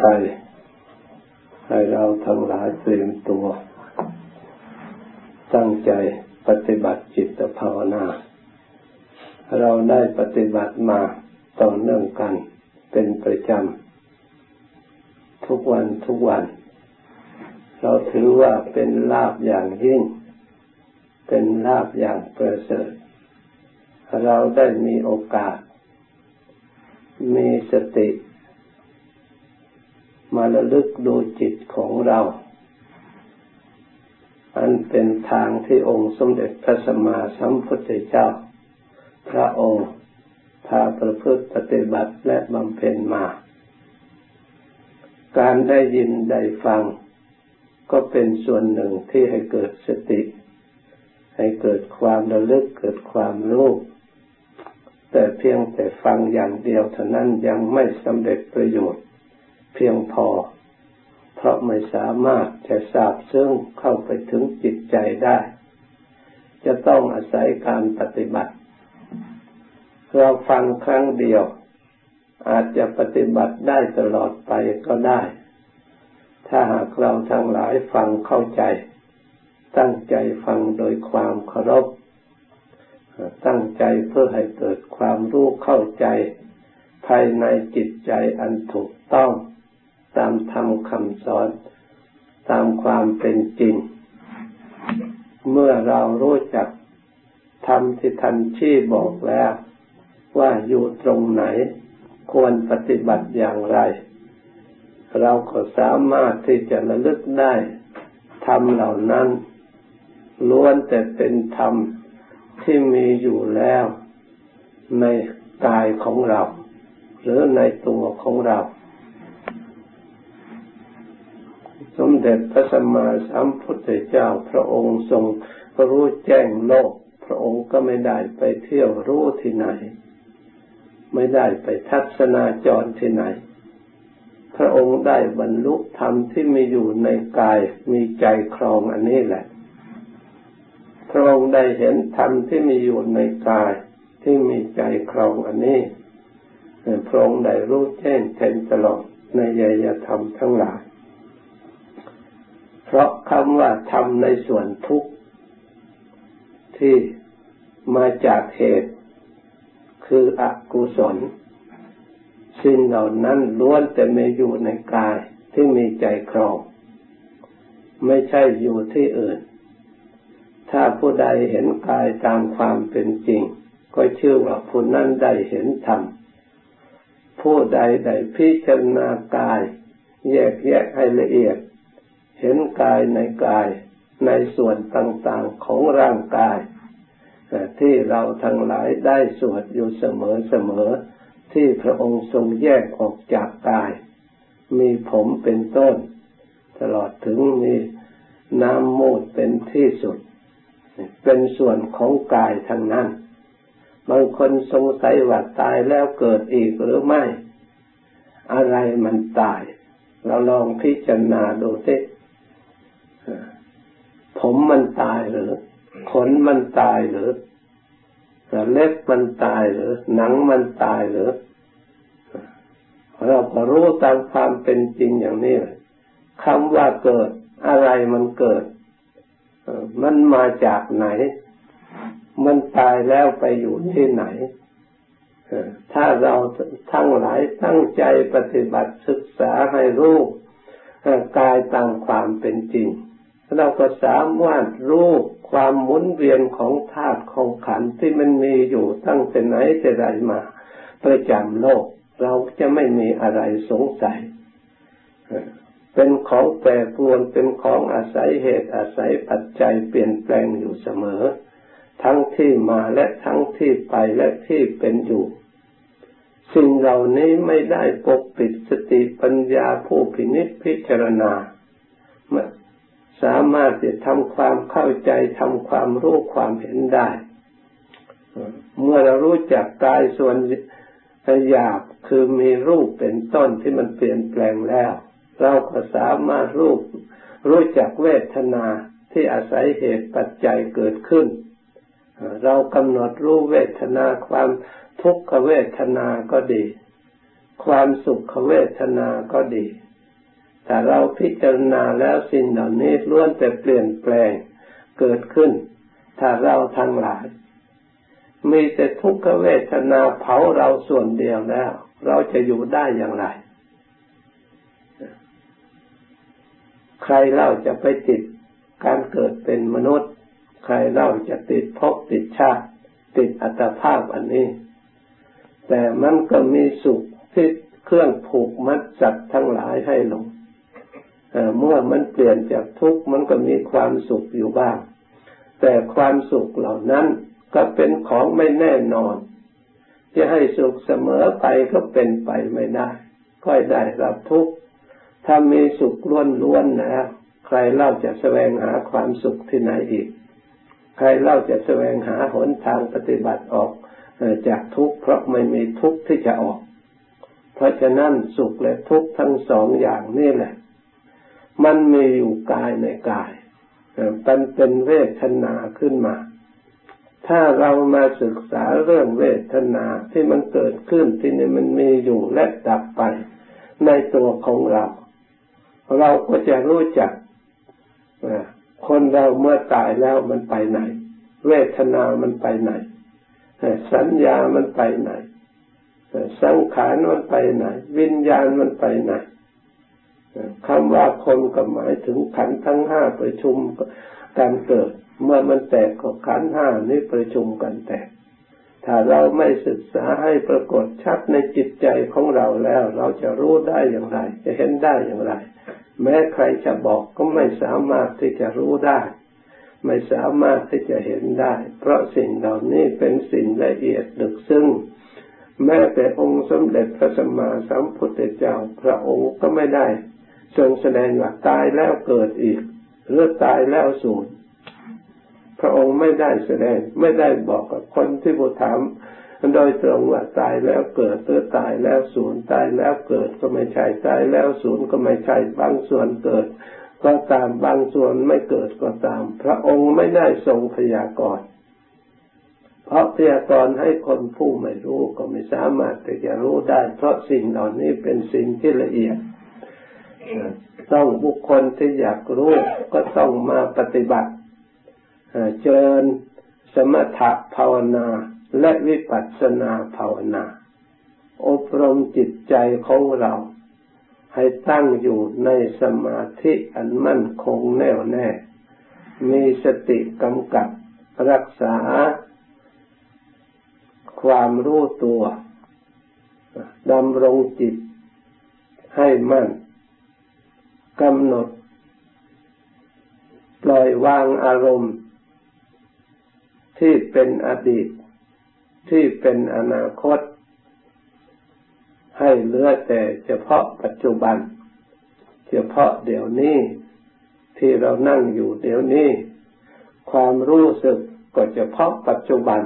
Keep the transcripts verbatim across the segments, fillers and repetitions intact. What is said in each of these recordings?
ใจให้เราทั้งหลายเตรียมตัวตั้งใจปฏิบัติจิตภาวนาเราได้ปฏิบัติมาต่อเนื่องกันเป็นประจำทุกวันทุกวันเราถือว่าเป็นลาภอย่างยิ่งเป็นลาภอย่างประเสริฐเราได้มีโอกาสมีสติมาระลึกดูจิตของเราอันเป็นทางที่องค์สมเด็จพระสัมมาสัมพุทธเจ้าพระองค์พาประพฤติปฏิบัติและบำเพ็ญมาการได้ยินได้ฟังก็เป็นส่วนหนึ่งที่ให้เกิดสติให้เกิดความระลึกเกิดความรู้แต่เพียงแต่ฟังอย่างเดียวเท่านั้นยังไม่สำเร็จประโยชน์เพียงพอเพราะไม่สามารถจะทราบซึ่งเข้าไปถึงจิตใจได้จะต้องอาศัยการปฏิบัติเราฟังครั้งเดียวอาจจะปฏิบัติได้ตลอดไปก็ได้ถ้าหากเราทั้งหลายฟังเข้าใจตั้งใจฟังโดยความเคารพตั้งใจเพื่อให้เกิดความรู้เข้าใจภายในจิตใจอันถูกต้องตามธรรมคำสอนตามความเป็นจริงเมื่อเรารู้จักธรรมที่ท่านชี้บอกแล้วว่าอยู่ตรงไหนควรปฏิบัติอย่างไรเราก็สามารถที่จะระลึกได้ธรรมเหล่านั้นล้วนแต่เป็นธรรมที่มีอยู่แล้วในกายของเราหรือในตัวของเราสมเด็จพระสัมมาสัมพุทธเจ้าพระองค์ทรงรู้แจ้งโลกพระองค์ก็ไม่ได้ไปเที่ยวรู้ที่ไหนไม่ได้ไปทัศนาจรที่ไหนพระองค์ได้บรรลุธรรมที่มีอยู่ในกายมีใจครองอันนี้แหละพระองค์ได้เห็นธรรมที่มีอยู่ในกายที่มีใจครองอันนี้พระองค์ได้รู้แจ้งแทงตลอดในยยธรรมทั้งหลายเพราะคำว่าธรรมในส่วนทุกข์ที่มาจากเหตุคืออกุศลสิ่งเหล่านั้นล้วนแต่มีอยู่ในกายที่มีใจครองไม่ใช่อยู่ที่อื่นถ้าผู้ใดเห็นกายตามความเป็นจริงก็ชื่อว่าผู้นั้นได้เห็นธรรมผู้ใดได้พิจารณากายแยกแยะให้ละเอียดเห็นกายในกายในส่วนต่างๆของร่างกายที่เราทั้งหลายได้สวดอยู่เสมอๆที่พระองค์ทรงแยกออกจากกายมีผมเป็นต้นตลอดถึงมีน้ำมูดเป็นที่สุดเป็นส่วนของกายทั้งนั้นบางคนสงสัยว่าตายแล้วเกิดอีกหรือไม่อะไรมันตายเราลองพิจารณาดูสิผมมันตายหรือขนมันตายหรือเล็บมันตายหรือหนังมันตายหรือเราก็รู้ตามความเป็นจริงอย่างนี้คำว่าเกิดอะไรมันเกิดมันมาจากไหนมันตายแล้วไปอยู่ที่ไหนถ้าเราทั้งหลายตั้งใจปฏิบัติศึกษาให้รู้กายตามความเป็นจริงเราก็สามารถรู้ความหมุนเวียนของธาตุของขันธ์ที่มันมีอยู่ตั้งแต่ไหนแต่ไรมาประจำโลกเราจะไม่มีอะไรสงสัยเป็นของแปรปรวนเป็นของอาศัยเหตุอาศัยปัจจัยเปลี่ยนแปลงอยู่เสมอทั้งที่มาและทั้งที่ไปและที่เป็นอยู่สิ่งเหล่านี้ไม่ได้ปกปิดสติปัญญาผู้พินิจพิจารณาสามารถจะทำความเข้าใจทำความรู้ความเห็นได้เมื่อเรารู้จักกายส่วนหยาบคือมีรูปเป็นต้นที่มันเปลี่ยนแปลงแล้วเราก็สามารถรู้รู้จักเวทนาที่อาศัยเหตุปัจจัยเกิดขึ้นเรากำหนดรู้เวทนาความทุกขเวทนาก็ดีความสุขเวทนาก็ดี แต่เราพิจารณาแล้วสิ่งเหล่านี้ล้วนแต่เปลี่ยนแปลงเกิดขึ้นถ้าเราทั้งหลายมีแต่ทุกขเวทนาเผาเราส่วนเดียวแล้วเราจะอยู่ได้อย่างไรใครเล่าจะไปติดการเกิดเป็นมนุษย์ใครเล่าจะติดภพติดชาติติดอัตภาพอันนี้แต่มันก็มีสุขที่เครื่องผูกมัดสัตว์ทั้งหลายให้หลงเมื่อมันเปลี่ยนจากทุกข์มันก็มีความสุขอยู่บ้างแต่ความสุขเหล่านั้นก็เป็นของไม่แน่นอนจะให้สุขเสมอไปก็เป็นไปไม่ได้ค่อยได้รับทุกข์ถ้ามีสุขล้วนๆนะใครเล่าจะแสวงหาความสุขที่ไหนอีกใครเล่าจะแสวงหาหนทางปฏิบัติออกจากทุกข์เพราะไม่มีทุกข์ที่จะออกเพราะฉะนั้นสุขและทุกข์ทั้งสองอย่างนี่แหละมันมีอยู่กายในกายมันเป็นเวทนาขึ้นมาถ้าเรามาศึกษาเรื่องเวทนาที่มันเกิดขึ้นที่นี่มันมีอยู่และดับไปในตัวของเราเราก็จะรู้จักคนเราเมื่อตายแล้วมันไปไหนเวทนามันไปไหนสัญญามันไปไหนสังขารมันไปไหนวิญญาณมันไปไหนคำว่าคนก็หมายถึงขันธ์ทั้งห้าประชุมกันเกิดเมื่อมันแตกของขันธ์ห้านี้ประชุมกันแตกถ้าเราไม่ศึกษาให้ปรากฏชัดในจิตใจของเราแล้วเราจะรู้ได้อย่างไรจะเห็นได้อย่างไรแม้ใครจะบอกก็ไม่สามารถที่จะรู้ได้ไม่สามารถที่จะเห็นได้เพราะสิ่งเหล่านี้เป็นสิ่งละเอียดลึกซึ้งแม้แต่องค์สมเด็จพระสัมมาสัมพุทธเจ้าพระองค์ก็ไม่ได้ทรงแสดงว่าตายแล้วเกิดอีกหรือตายแล้วสูญพระองค์ไม่ได้แสดงไม่ได้บอกกับคนที่บูถามโดยตรงว่าตายแล้วเกิดหรือตายแล้วสูญตายแล้วเกิดก็ไม่ใช่ตายแล้วสูญก็ไม่ใช่บางส่วนเกิดก็ตามบางส่วนไม่เกิดก็ตามพระองค์ไม่ได้ทรงพยากรณ์เพราะพยากรณ์ให้คนผู้ไม่รู้ก็ไม่สามารถที่จะรู้ได้เพราะสิ่งเหล่านี้เป็นสิ่งที่ละเอียดต้องบุคคลที่อยากรู้ก็ต้องมาปฏิบัติเจริญสมถะภาวนาและวิปัสสนาภาวนาอบรมจิตใจของเราให้ตั้งอยู่ในสมาธิอันมั่นคงแน่วแน่มีสติกำกับรักษาความรู้ตัวดำรงจิตให้มั่นกำหนดปล่อยวางอารมณ์ที่เป็นอดีตที่เป็นอนาคตให้เหลือแต่เฉพาะปัจจุบันเฉพาะเดี๋ยวนี้ที่เรานั่งอยู่เดี๋ยวนี้ความรู้สึกก็เฉพาะปัจจุบัน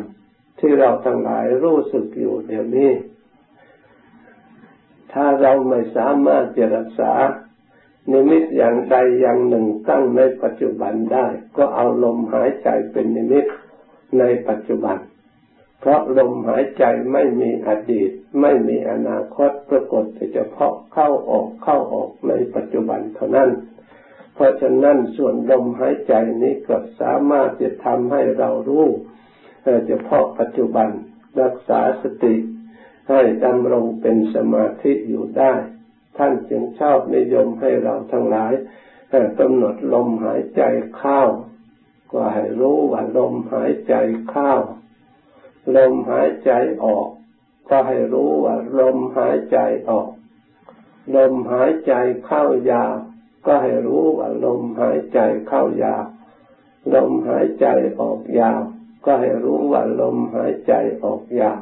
ที่เราทั้งหลายรู้สึกอยู่เดี๋ยวนี้ถ้าเราไม่สามารถจะรักษานิมิตอย่างใดอย่างหนึ่งตั้งในปัจจุบันได้ก็เอาลมหายใจเป็นนิมิตในปัจจุบันเพราะลมหายใจไม่มีอดีตไม่มีอนาคตปรากฏแต่เฉพาะเข้าออกเข้าออกในปัจจุบันเท่านั้นเพราะฉะนั้นส่วนลมหายใจนี้ก็สามารถจะทำให้เรารู้เฉพาะปัจจุบันรักษาสติให้ดำรงเป็นสมาธิอยู่ได้ท่านจึงชอบนิยมให้เราทั้งหลายกำหนดลมหายใจเข้าก็ให้รู้ว่าลมหายใจเข้าลมหายใจออกก็ให้รู้ว่าลมหายใจออกลมหายใจเข้ายาวก็ให้รู้ว่าลมหายใจเข้ายาวลมหายใจออกยาวก็ให้รู้ว่าลมหายใจออกยาว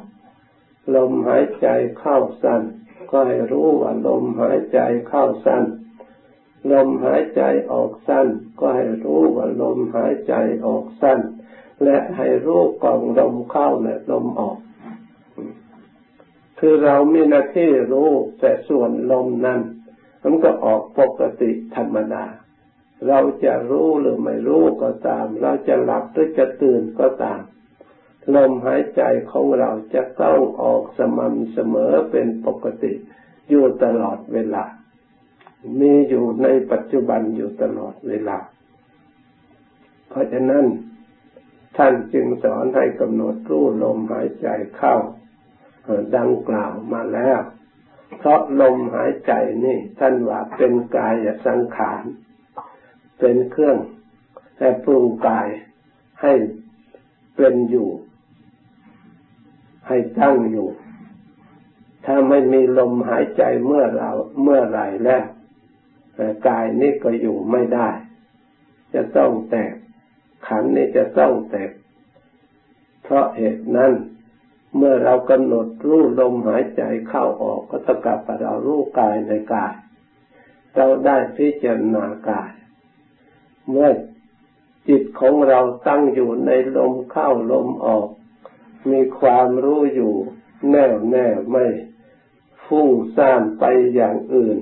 ลมหายใจเข้าสั้นก็ให้รู้ว่าลมหายใจเข้าสั้นลมหายใจออกสั้นก็ให้รู้ว่าลมหายใจออกสั้นและให้รู้กองลมเข้าและลมออกคือเรามีหน้าที่รู้แต่ส่วนลมนั้นมันก็ออกปกติธรรมดาเราจะรู้หรือไม่รู้ก็ตามเราจะหลับหรือจะตื่นก็ตามลมหายใจของเราจะต้องออกสม่ำเสมอเป็นปกติอยู่ตลอดเวลา มีอยู่ในปัจจุบันอยู่ตลอดเวลาเพราะฉะนั้นท่านจึงสอนให้กำหนดรู้ลมหายใจเข้าดังกล่าวมาแล้วเพราะลมหายใจนี่ท่านว่าเป็นกายสังขารเป็นเครื่องแต่ปรุงกายให้เป็นอยู่ให้ตั้งอยู่ถ้าไม่มีลมหายใจเมื่อเราเมื่อไหร่แล้วกายนี้ก็อยู่ไม่ได้จะต้องแตกขันธ์นี้จะต้องแตกเพราะเหตุนั้นเมื่อเรากำหนดรู้ลมหายใจเข้าออกก็เท่ากับเรารู้กายในกายเราได้พิจารณากายเมื่อจิตของเราตั้งอยู่ในลมเข้าลมออกมีความรู้อยู่แน่วแน่ไม่ฟุ้งซ่านไปอย่างอื่น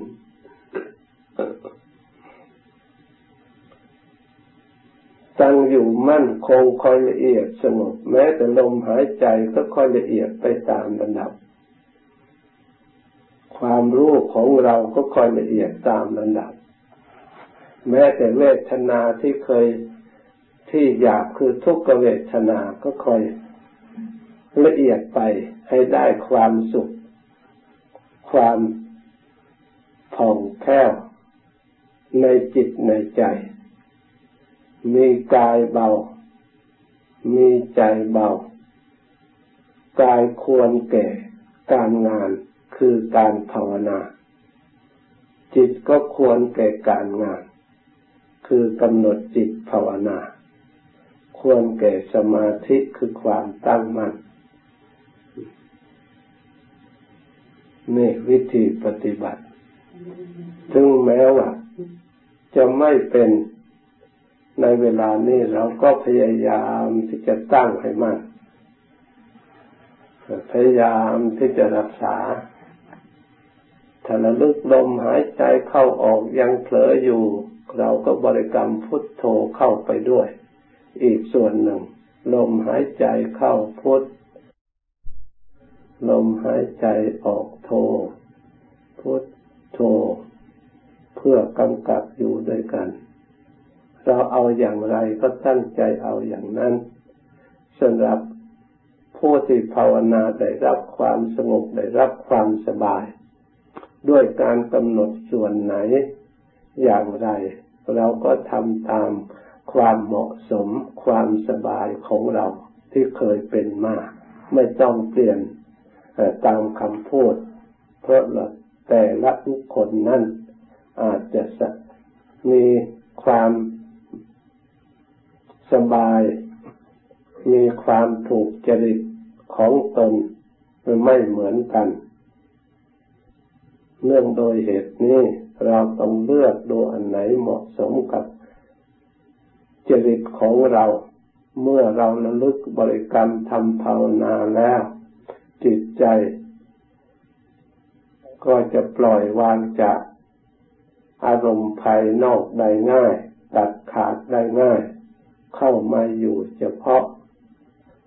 ตั้งอยู่มั่นคงค่อยละเอียดสงบแม้แต่ลมหายใจก็ค่อยละเอียดไปตามระดับความรู้ของเราก็ค่อยละเอียดตามระดับแม้แต่เวทนาที่เคยที่หยาบคือทุกขเวทนาก็ค่อยละเอียดไปให้ได้ความสุขความผ่องแผ้วในจิตในใจมีกายเบามีใจเบากายควรแก่การงานคือการภาวนาจิตก็ควรแก่การงานคือกำหนดจิตภาวนาควรแก่สมาธิคือความตั้งมั่นนี่วิธีปฏิบัติถึงแม้ว่าจะไม่เป็นในเวลานี้เราก็พยายามที่จะตั้งให้มั่นพยายามที่จะรักษาถ้าระลึกลมหายใจเข้าออกยังเผลออยู่เราก็บริกรรมพุทโธเข้าไปด้วยอีกส่วนหนึ่งลมหายใจเข้าพุทลมหายใจออกโธพุทโธเพื่อกำกับอยู่ด้วยกันเราเอาอย่างไรก็ตั้งใจเอาอย่างนั้นสำหรับผู้ที่ภาวนาได้รับความสงบได้รับความสบายด้วยการกำหนดส่วนไหนอย่างไรเราก็ทำตามความเหมาะสมความสบายของเราที่เคยเป็นมาไม่ต้องเปลี่ยนตามคำพูดเพราะแต่ละทุกคนนั้นอาจจะมีความสบายมีความถูกจริตของตนไม่เหมือนกันเนื่องโดยเหตุนี้เราต้องเลือกดูอันไหนเหมาะสมกับจริตของเราเมื่อเราระลึกบริกรรมทำภาวนาแล้วจิตใจก็จะปล่อยวางจากอารมณ์ภายนอกได้ง่ายตัดขาดได้ง่ายเข้ามาอยู่เฉพาะ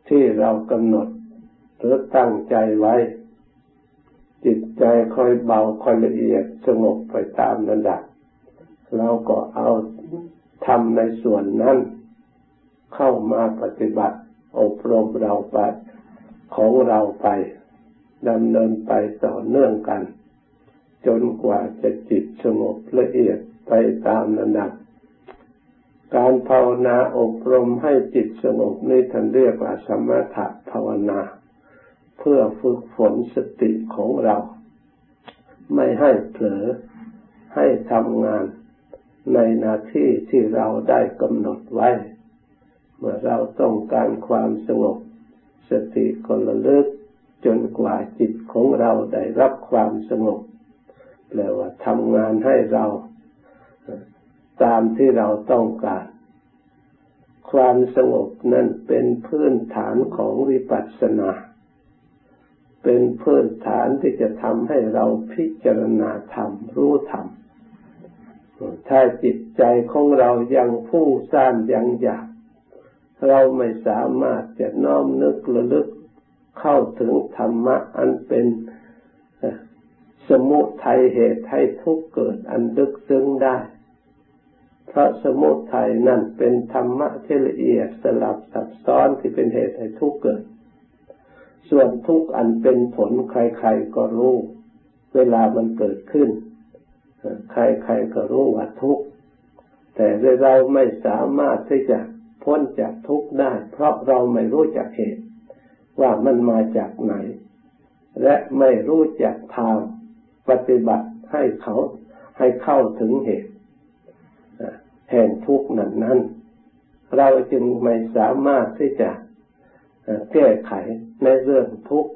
ที่เรากำหนดหรือตั้งใจไว้จิตใจค่อยเบาค่อยละเอียดสงบไปตามระดับเราก็เอาทำในส่วนนั้นเข้ามาปฏิบัติอบรมเราไปของเราไปดำเนินไปต่อเนื่องกันจนกว่าจะจิตสงบละเอียดไปตามระดับการภาวนาอบรมให้จิตสงบนี่ท่านเรียกว่าสมถะภาวนาเพื่อฝึกฝนสติของเราไม่ให้เผลอให้ทำงานในหน้าที่ที่เราได้กำหนดไว้เมื่อเราต้องการความสงบสติก็ระลึกจนกว่าจิตของเราได้รับความสงบแปลว่าทำงานให้เราตามที่เราต้องการความสงบนั่นเป็นพื้นฐานของวิปัสสนาเป็นพื้นฐานที่จะทำให้เราพิจารณาธรรมรู้ธรรมถ้าจิตใจของเรายังฟุ้งซ่านยังอยากเราไม่สามารถจะน้อมนึกระลึกเข้าถึงธรรมะอันเป็น สมุทัยเหตุให้ทุกข์เกิดอันลึกซึ้งได้เพราะสมุทัยนั่นเป็นธรรมะที่ละเอียดสลับซับซ้อนที่เป็นเหตุให้ทุกข์เกิดส่วนทุกข์อันเป็นผลใครๆก็รู้เวลามันเกิดขึ้นใครๆก็รู้ว่าทุกข์แต่เราไม่สามารถที่จะพ้นจากทุกข์ได้เพราะเราไม่รู้จักเหตุว่ามันมาจากไหนและไม่รู้จักทางปฏิบัติให้เขาให้เข้าถึงเหตุแห่งทุกข์นั้นนั้นเราจึงไม่สามารถที่จะแก้ไขในเรื่องทุกข์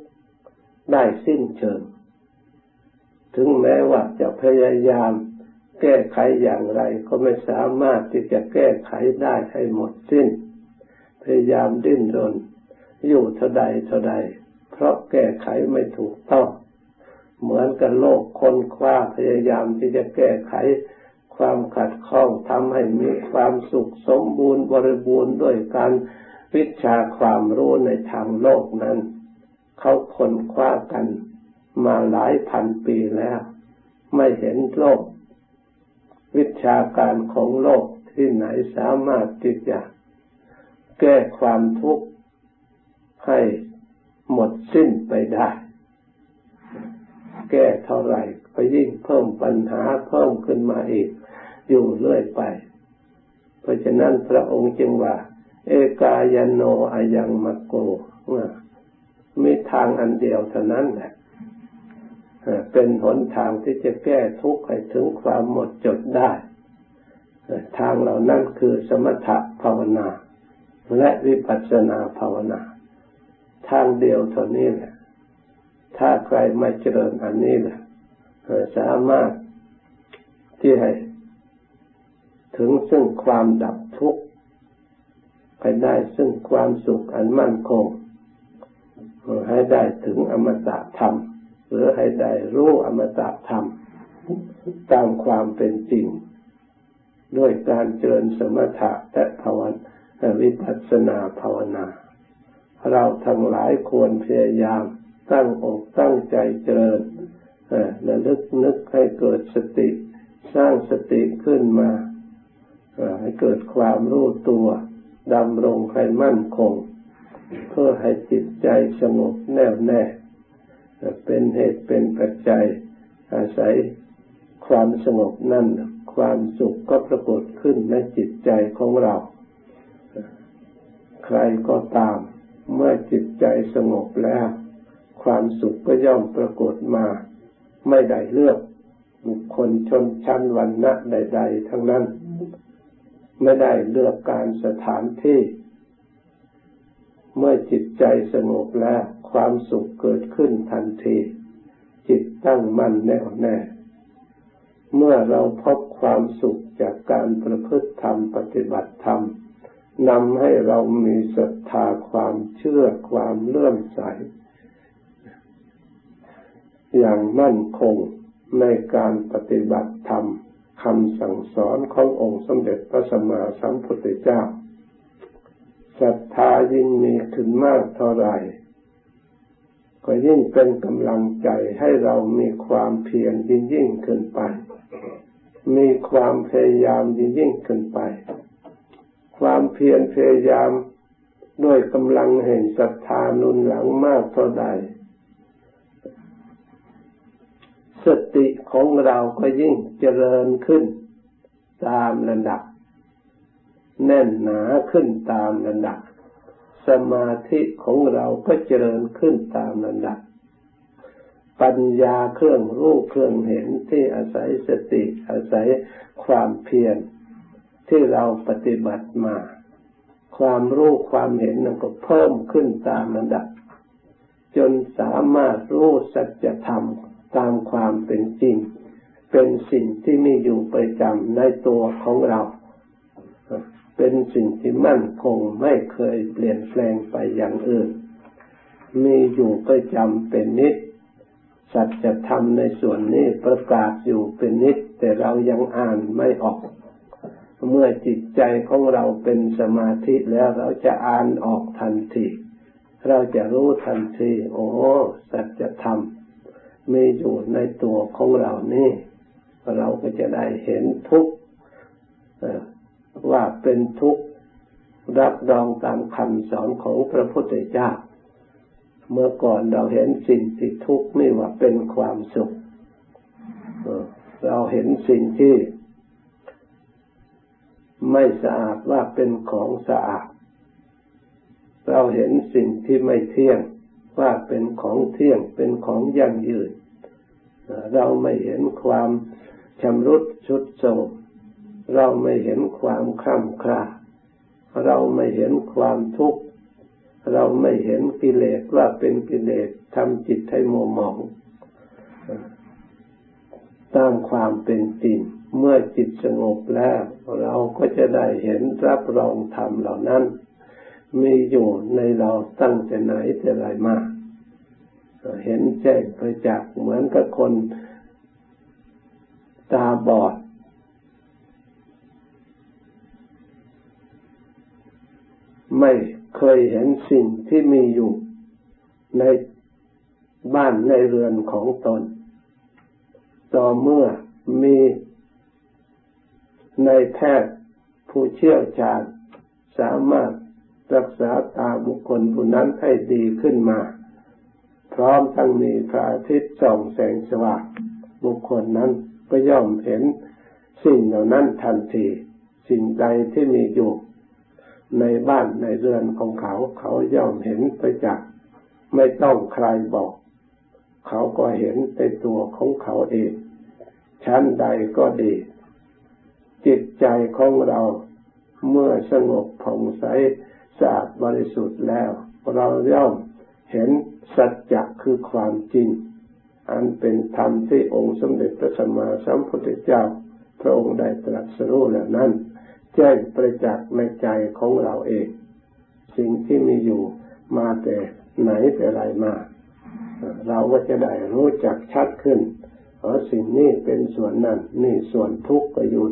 ได้สิ้นเชิงถึงแม้ว่าจะพยายามแก้ไขอย่างไรก็ไม่สามารถที่จะแก้ไขได้ให้หมดสิ้นพยายามดิ้นรนอยู่เท่าใดเท่าใดเพราะแก้ไขไม่ถูกต้องเหมือนกับโลกคนคว้าพยายามที่จะแก้ไขความขัดข้องทำให้มีความสุขสมบูรณ์บริบูรณ์ด้วยการวิชาความรู้ในทางโลกนั้นเขาค้นคว้ากันมาหลายพันปีแล้วไม่เห็นโลกวิชาการของโลกที่ไหนสามารถที่จะแก้ความทุกข์ให้หมดสิ้นไปได้แก้เท่าไหร่ก็ยิ่งเพิ่มปัญหาเพิ่มขึ้นมาอีกอยู่เรื่อยไปเพราะฉะนั้นพระองค์จึงว่าเอกายโนอายังมัคโกมีทางอันเดียวเท่านั้นแหละเป็นหนทางที่จะแก้ทุกข์ให้ถึงความหมดจดได้ทางเหล่านั้นคือสมถะภาวนาและวิปัสสนาภาวนาทางเดียวเท่านี้แหละถ้าใครไม่เจริญอันนี้แหละสามารถที่ให้ถึงซึ่งความดับทุกข์ไปได้ซึ่งความสุขอันมั่นคงให้ได้ถึงอมตะธรรมหรือให้ได้รู้อมตะธรรมตามความเป็นจริงด้วยการเจริญสมถะและภาวนาวิปัสสนาภาวนาเราทั้งหลายควรพยายามตั้งอกตั้งใจเจริญระลึกนึกให้เกิดสติสร้างสติขึ้นมาให้เกิดความรู้ตัวดำรงให้มั่นคงเพื่อให้จิตใจสงบแน่วแน่เป็นเหตุเป็นปัจจัยอาศัยความสงบนั่นความสุขก็ปรากฏขึ้นในจิตใจของเราใครก็ตามเมื่อจิตใจสงบแล้วความสุขก็ย่อมปรากฏมาไม่ได้เลือกบุคคลชนชั้นวรรณะใดๆทั้งนั้นไม่ได้เลือกการสถานที่เมื่อจิตใจสงบแล้วความสุขเกิดขึ้นทันทีจิตตั้งมั่นแน่วแน่เมื่อเราพบความสุขจากการประพฤติธรรมปฏิบัติธรรมนำให้เรามีศรัทธาความเชื่อความเลื่อมใสอย่างมั่นคงในการปฏิบัติธรรมคำสั่งสอนขององค์สมเด็จพระสัมมาสัมพุทธเจ้าศรัทธายิ่งมีขึ้นมากเท่าไหร่ก็ยิ่งเป็นกำลังใจให้เรามีความเพียรยิ่งยิ่งขึ้นไปมีความพยายามยิ่งยิ่งขึ้นไปความเพียรพยายามด้วยกำลังแห่งศรัทธานุนหลังมากเท่าใดสติของเราก็ยิ่งเจริญขึ้นตามระดับแน่นหนาขึ้นตามระดับสมาธิของเราก็เจริญขึ้นตามระดับปัญญาเครื่องรู้เครื่องเห็นที่อาศัยสติอาศัยความเพียรที่เราปฏิบัติมาความรู้ความเห็นนั้นก็เพิ่มขึ้นตามระดับจนสามารถรู้สัจธรรมตามความเป็นจริงเป็นสิ่งที่มีอยู่ประจำในตัวของเราเป็นสิ่งที่มั่นคงไม่เคยเปลี่ยนแปลงไปอย่างอื่นมีอยู่ประจำเป็นนิจสัจธรรมในส่วนนี้ประกาศอยู่เป็นนิจแต่เรายังอ่านไม่ออกเมื่อจิตใจของเราเป็นสมาธิแล้วเราจะอ่านออกทันทีเราจะรู้ทันทีโอ้สัจธรรม มีอยู่ในตัวของเรานี่เราก็จะได้เห็นทุกข์ว่าเป็นทุกข์รับรองตามคำสอนของพระพุทธเจ้าเมื่อก่อนเราเห็นสิ่งที่ทุกข์นี่ว่าเป็นความสุขเราเห็นสิ่งที่ไม่สะอาดว่าเป็นของสะอาดเราเห็นสิ่งที่ไม่เที่ยงว่าเป็นของเที่ยงเป็นของยั่งยืนเราไม่เห็นความชำรุดทรุดโทรมเราไม่เห็นความคล่ำคลาเราไม่เห็นความทุกข์เราไม่เห็นกิเลสว่าเป็นกิเลสทำจิตให้มัวหมองตามความเป็นจริงเมื่อจิตสงบแล้วเราก็จะได้เห็นรับรองธรรมเหล่านั้นมีอยู่ในเราตั้งแต่ไหนแต่ไรมาเห็นแจ้งประจักษ์เหมือนกับคนตาบอดไม่เคยเห็นสิ่งที่มีอยู่ในบ้านในเรือนของตนต่อเมื่อมีนายแพทย์ผู้เชี่ยวชาญสามารถรักษาตาบุคคลผู้นั้นให้ดีขึ้นมาพร้อมทั้งมีพระอาทิตย์ส่องแสงสว่างบุคคลนั้นก็ย่อมเห็นสิ่งเหล่านั้นทันทีสิ่งใดที่มีอยู่ในบ้านในเรือนของเขาเขาย่อมเห็นประจักษ์ไม่ต้องใครบอกเขาก็เห็นในตัวของเขาเองชั้นใดก็ดีจิตใจของเราเมื่อสงบผ่องใสสะอาดบริสุทธิ์แล้วเราย่อมเห็นสัจจะคือความจริงอันเป็นธรรมที่องค์สมเด็จพระสัมมาสัมพุทธเจ้าพระองค์ได้ตรัสรู้แล้วนั้นแจ้งประจักษ์ในใจของเราเองสิ่งที่มีอยู่มาแต่ไหนแต่ไรมาเราก็จะได้รู้จักชัดขึ้นเพราะสิ่งนี้เป็นส่วนนั้นนี่ส่วนทุกข์ก็อยู่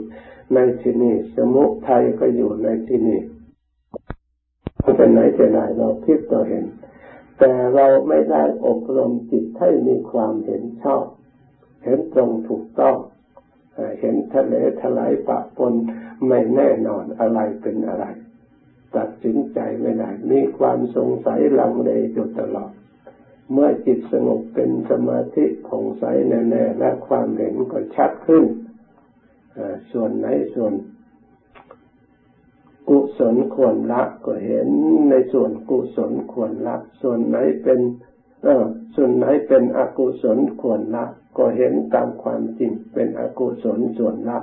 ในที่นี่สมุทัยก็อยู่ในที่นี่แต่ไหนแต่ไรเราคิดต่อเห็นแต่เราไม่ได้อบรมจิตให้มีความเห็นชอบเห็นตรงถูกต้องเห็นทะเลทลายปะปนไม่แน่นอนอะไรเป็นอะไรตัดสินใจไม่ได้มีความสงสัยลังเลอยู่ตลอดเมื่อจิตสงบเป็นสมาธิผ่องใสแน่ๆและความเห็นก็ชัดขึ้นส่วนไหนส่วนกุศลควรละก็เห็นในส่วนกุศลควรละส่วนไหนเป็นเออส่วนไหนเป็นอกุศลควรละก็เห็นตามความจริงเป็นอกุศลส่วนละ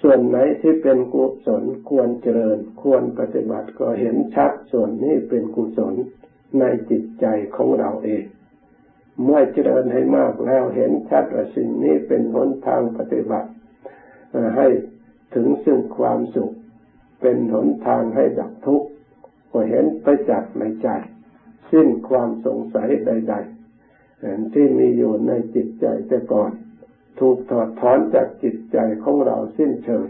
ส่วนไหนที่เป็นกุศลควรเจริญควรปฏิบัติก็เห็นชัดส่วนนี้เป็นกุศลในจิตใจของเราเองเมื่อเจริญให้มากแล้วเห็นชัดว่าสิ่งนี้เป็นหนทางปฏิบัติให้ถึงซึ่งความสุขเป็นหนทางให้ดับทุกข์ก็เห็นไปจากในใจสิ้นความสงสัยใดๆที่มีอยู่ในจิตใจแต่ก่อนถูกถอดถอนจากจิตใจของเราสิ้นเชิง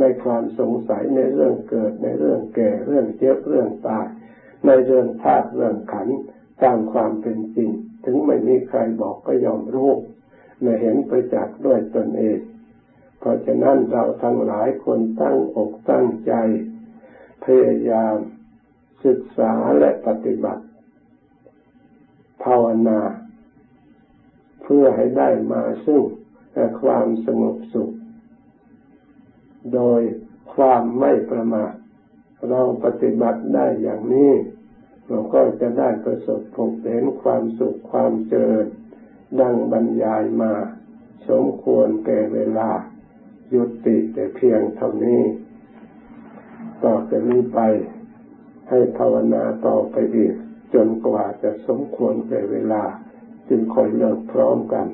ในความสงสัยในเรื่องเกิดในเรื่องแก่เรื่องเจ็บเรื่องตายในเรื่องธาตุเรื่องขันธ์ตามความเป็นจริงถึงไม่มีใครบอกก็ยอมรู้และเห็นไปจากด้วยตนเองเพราะฉะนั้นเราทั้งหลายคนตั้งอกตั้งใจพยายามศึกษาและปฏิบัติภาวนาเพื่อให้ได้มาซึ่งความสงบสุขโดยความไม่ประมาทเราปฏิบัติได้อย่างนี้เราก็จะได้ประสบพบเห็นความสุขความเจริญดังบรรยายมาสมควรแก่เวลายุติแต่เพียงเท่านี้ต่อจากนี้ไปให้ภาวนาต่อไปอีกจนกว่าจะสมควรแก่เวลาจึงค่อยเลิกพร้อมกัน